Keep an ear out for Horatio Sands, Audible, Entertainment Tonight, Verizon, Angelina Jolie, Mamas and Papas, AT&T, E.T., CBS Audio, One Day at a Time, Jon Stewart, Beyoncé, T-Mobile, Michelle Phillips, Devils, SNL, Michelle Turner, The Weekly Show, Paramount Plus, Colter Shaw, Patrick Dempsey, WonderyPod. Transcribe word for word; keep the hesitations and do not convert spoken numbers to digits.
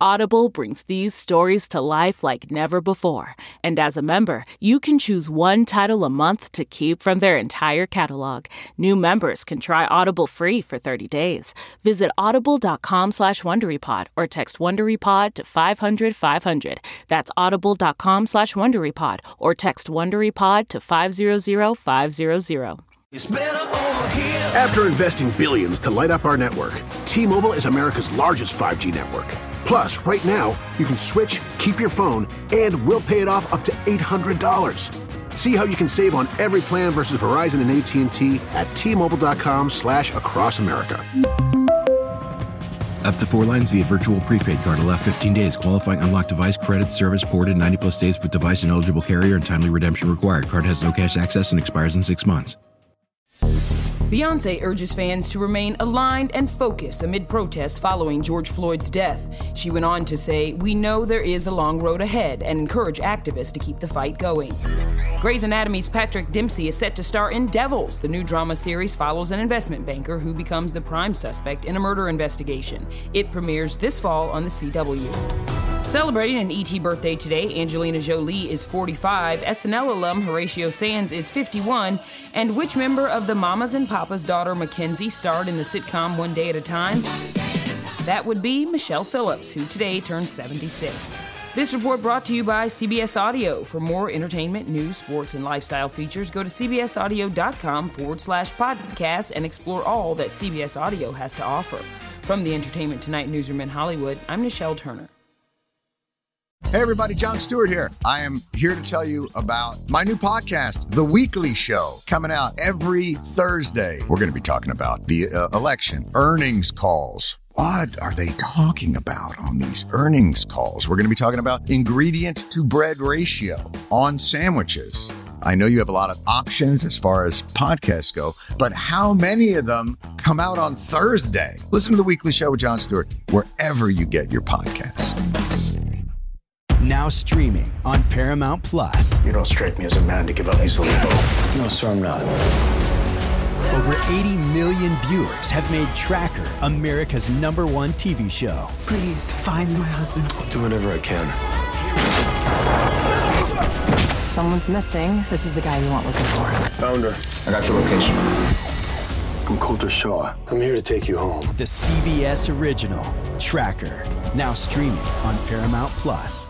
Audible brings these stories to life like never before. And as a member, you can choose one title a month to keep from their entire catalog. New members can try Audible free for thirty days. Visit audible.com slash WonderyPod or text WonderyPod to five hundred five hundred. That's audible.com slash WonderyPod or text WonderyPod to five hundred five hundred. It's better over here. After investing billions to light up our network, T-Mobile is America's largest five G network. Plus, right now, you can switch, keep your phone, and we'll pay it off up to eight hundred dollars. See how you can save on every plan versus Verizon and A T and T at T-Mobile.com slash across America. Up to four lines via virtual prepaid card. Allow fifteen days. Qualifying unlocked device credit service ported ninety plus days with device and eligible carrier and timely redemption required. Card has no cash access and expires in six months. Beyoncé urges fans to remain aligned and focused amid protests following George Floyd's death. She went on to say, "We know there is a long road ahead," and encourage activists to keep the fight going. Grey's Anatomy's Patrick Dempsey is set to star in Devils. The new drama series follows an investment banker who becomes the prime suspect in a murder investigation. It premieres this fall on the C W. Celebrating an E T birthday today, Angelina Jolie is forty-five, S N L alum Horatio Sands is fifty-one, and which member of the Mamas and Papas' daughter Mackenzie starred in the sitcom One Day at a Time? That would be Michelle Phillips, who today turns seventy-six. This report brought to you by C B S Audio. For more entertainment, news, sports, and lifestyle features, go to cbsaudio.com forward slash podcast and explore all that C B S Audio has to offer. From the Entertainment Tonight newsroom in Hollywood, I'm Michelle Turner. Hey everybody, Jon Stewart here. I am here to tell you about my new podcast, The Weekly Show, coming out every Thursday. We're going to be talking about the uh, election, earnings calls. What are they talking about on these earnings calls? We're going to be talking about ingredient to bread ratio on sandwiches. I know you have a lot of options as far as podcasts go, but how many of them come out on Thursday? Listen to The Weekly Show with Jon Stewart wherever you get your podcasts. Now streaming on Paramount Plus. You don't strike me as a man to give up easily. No, sir, I'm not. Over eighty million viewers have made Tracker America's number one T V show. Please find my husband. I'll do whatever I can. Someone's missing. This is the guy you want looking for. Found her. I got your location. I'm Colter Shaw. I'm here to take you home. The C B S original, Tracker. Now streaming on Paramount Plus.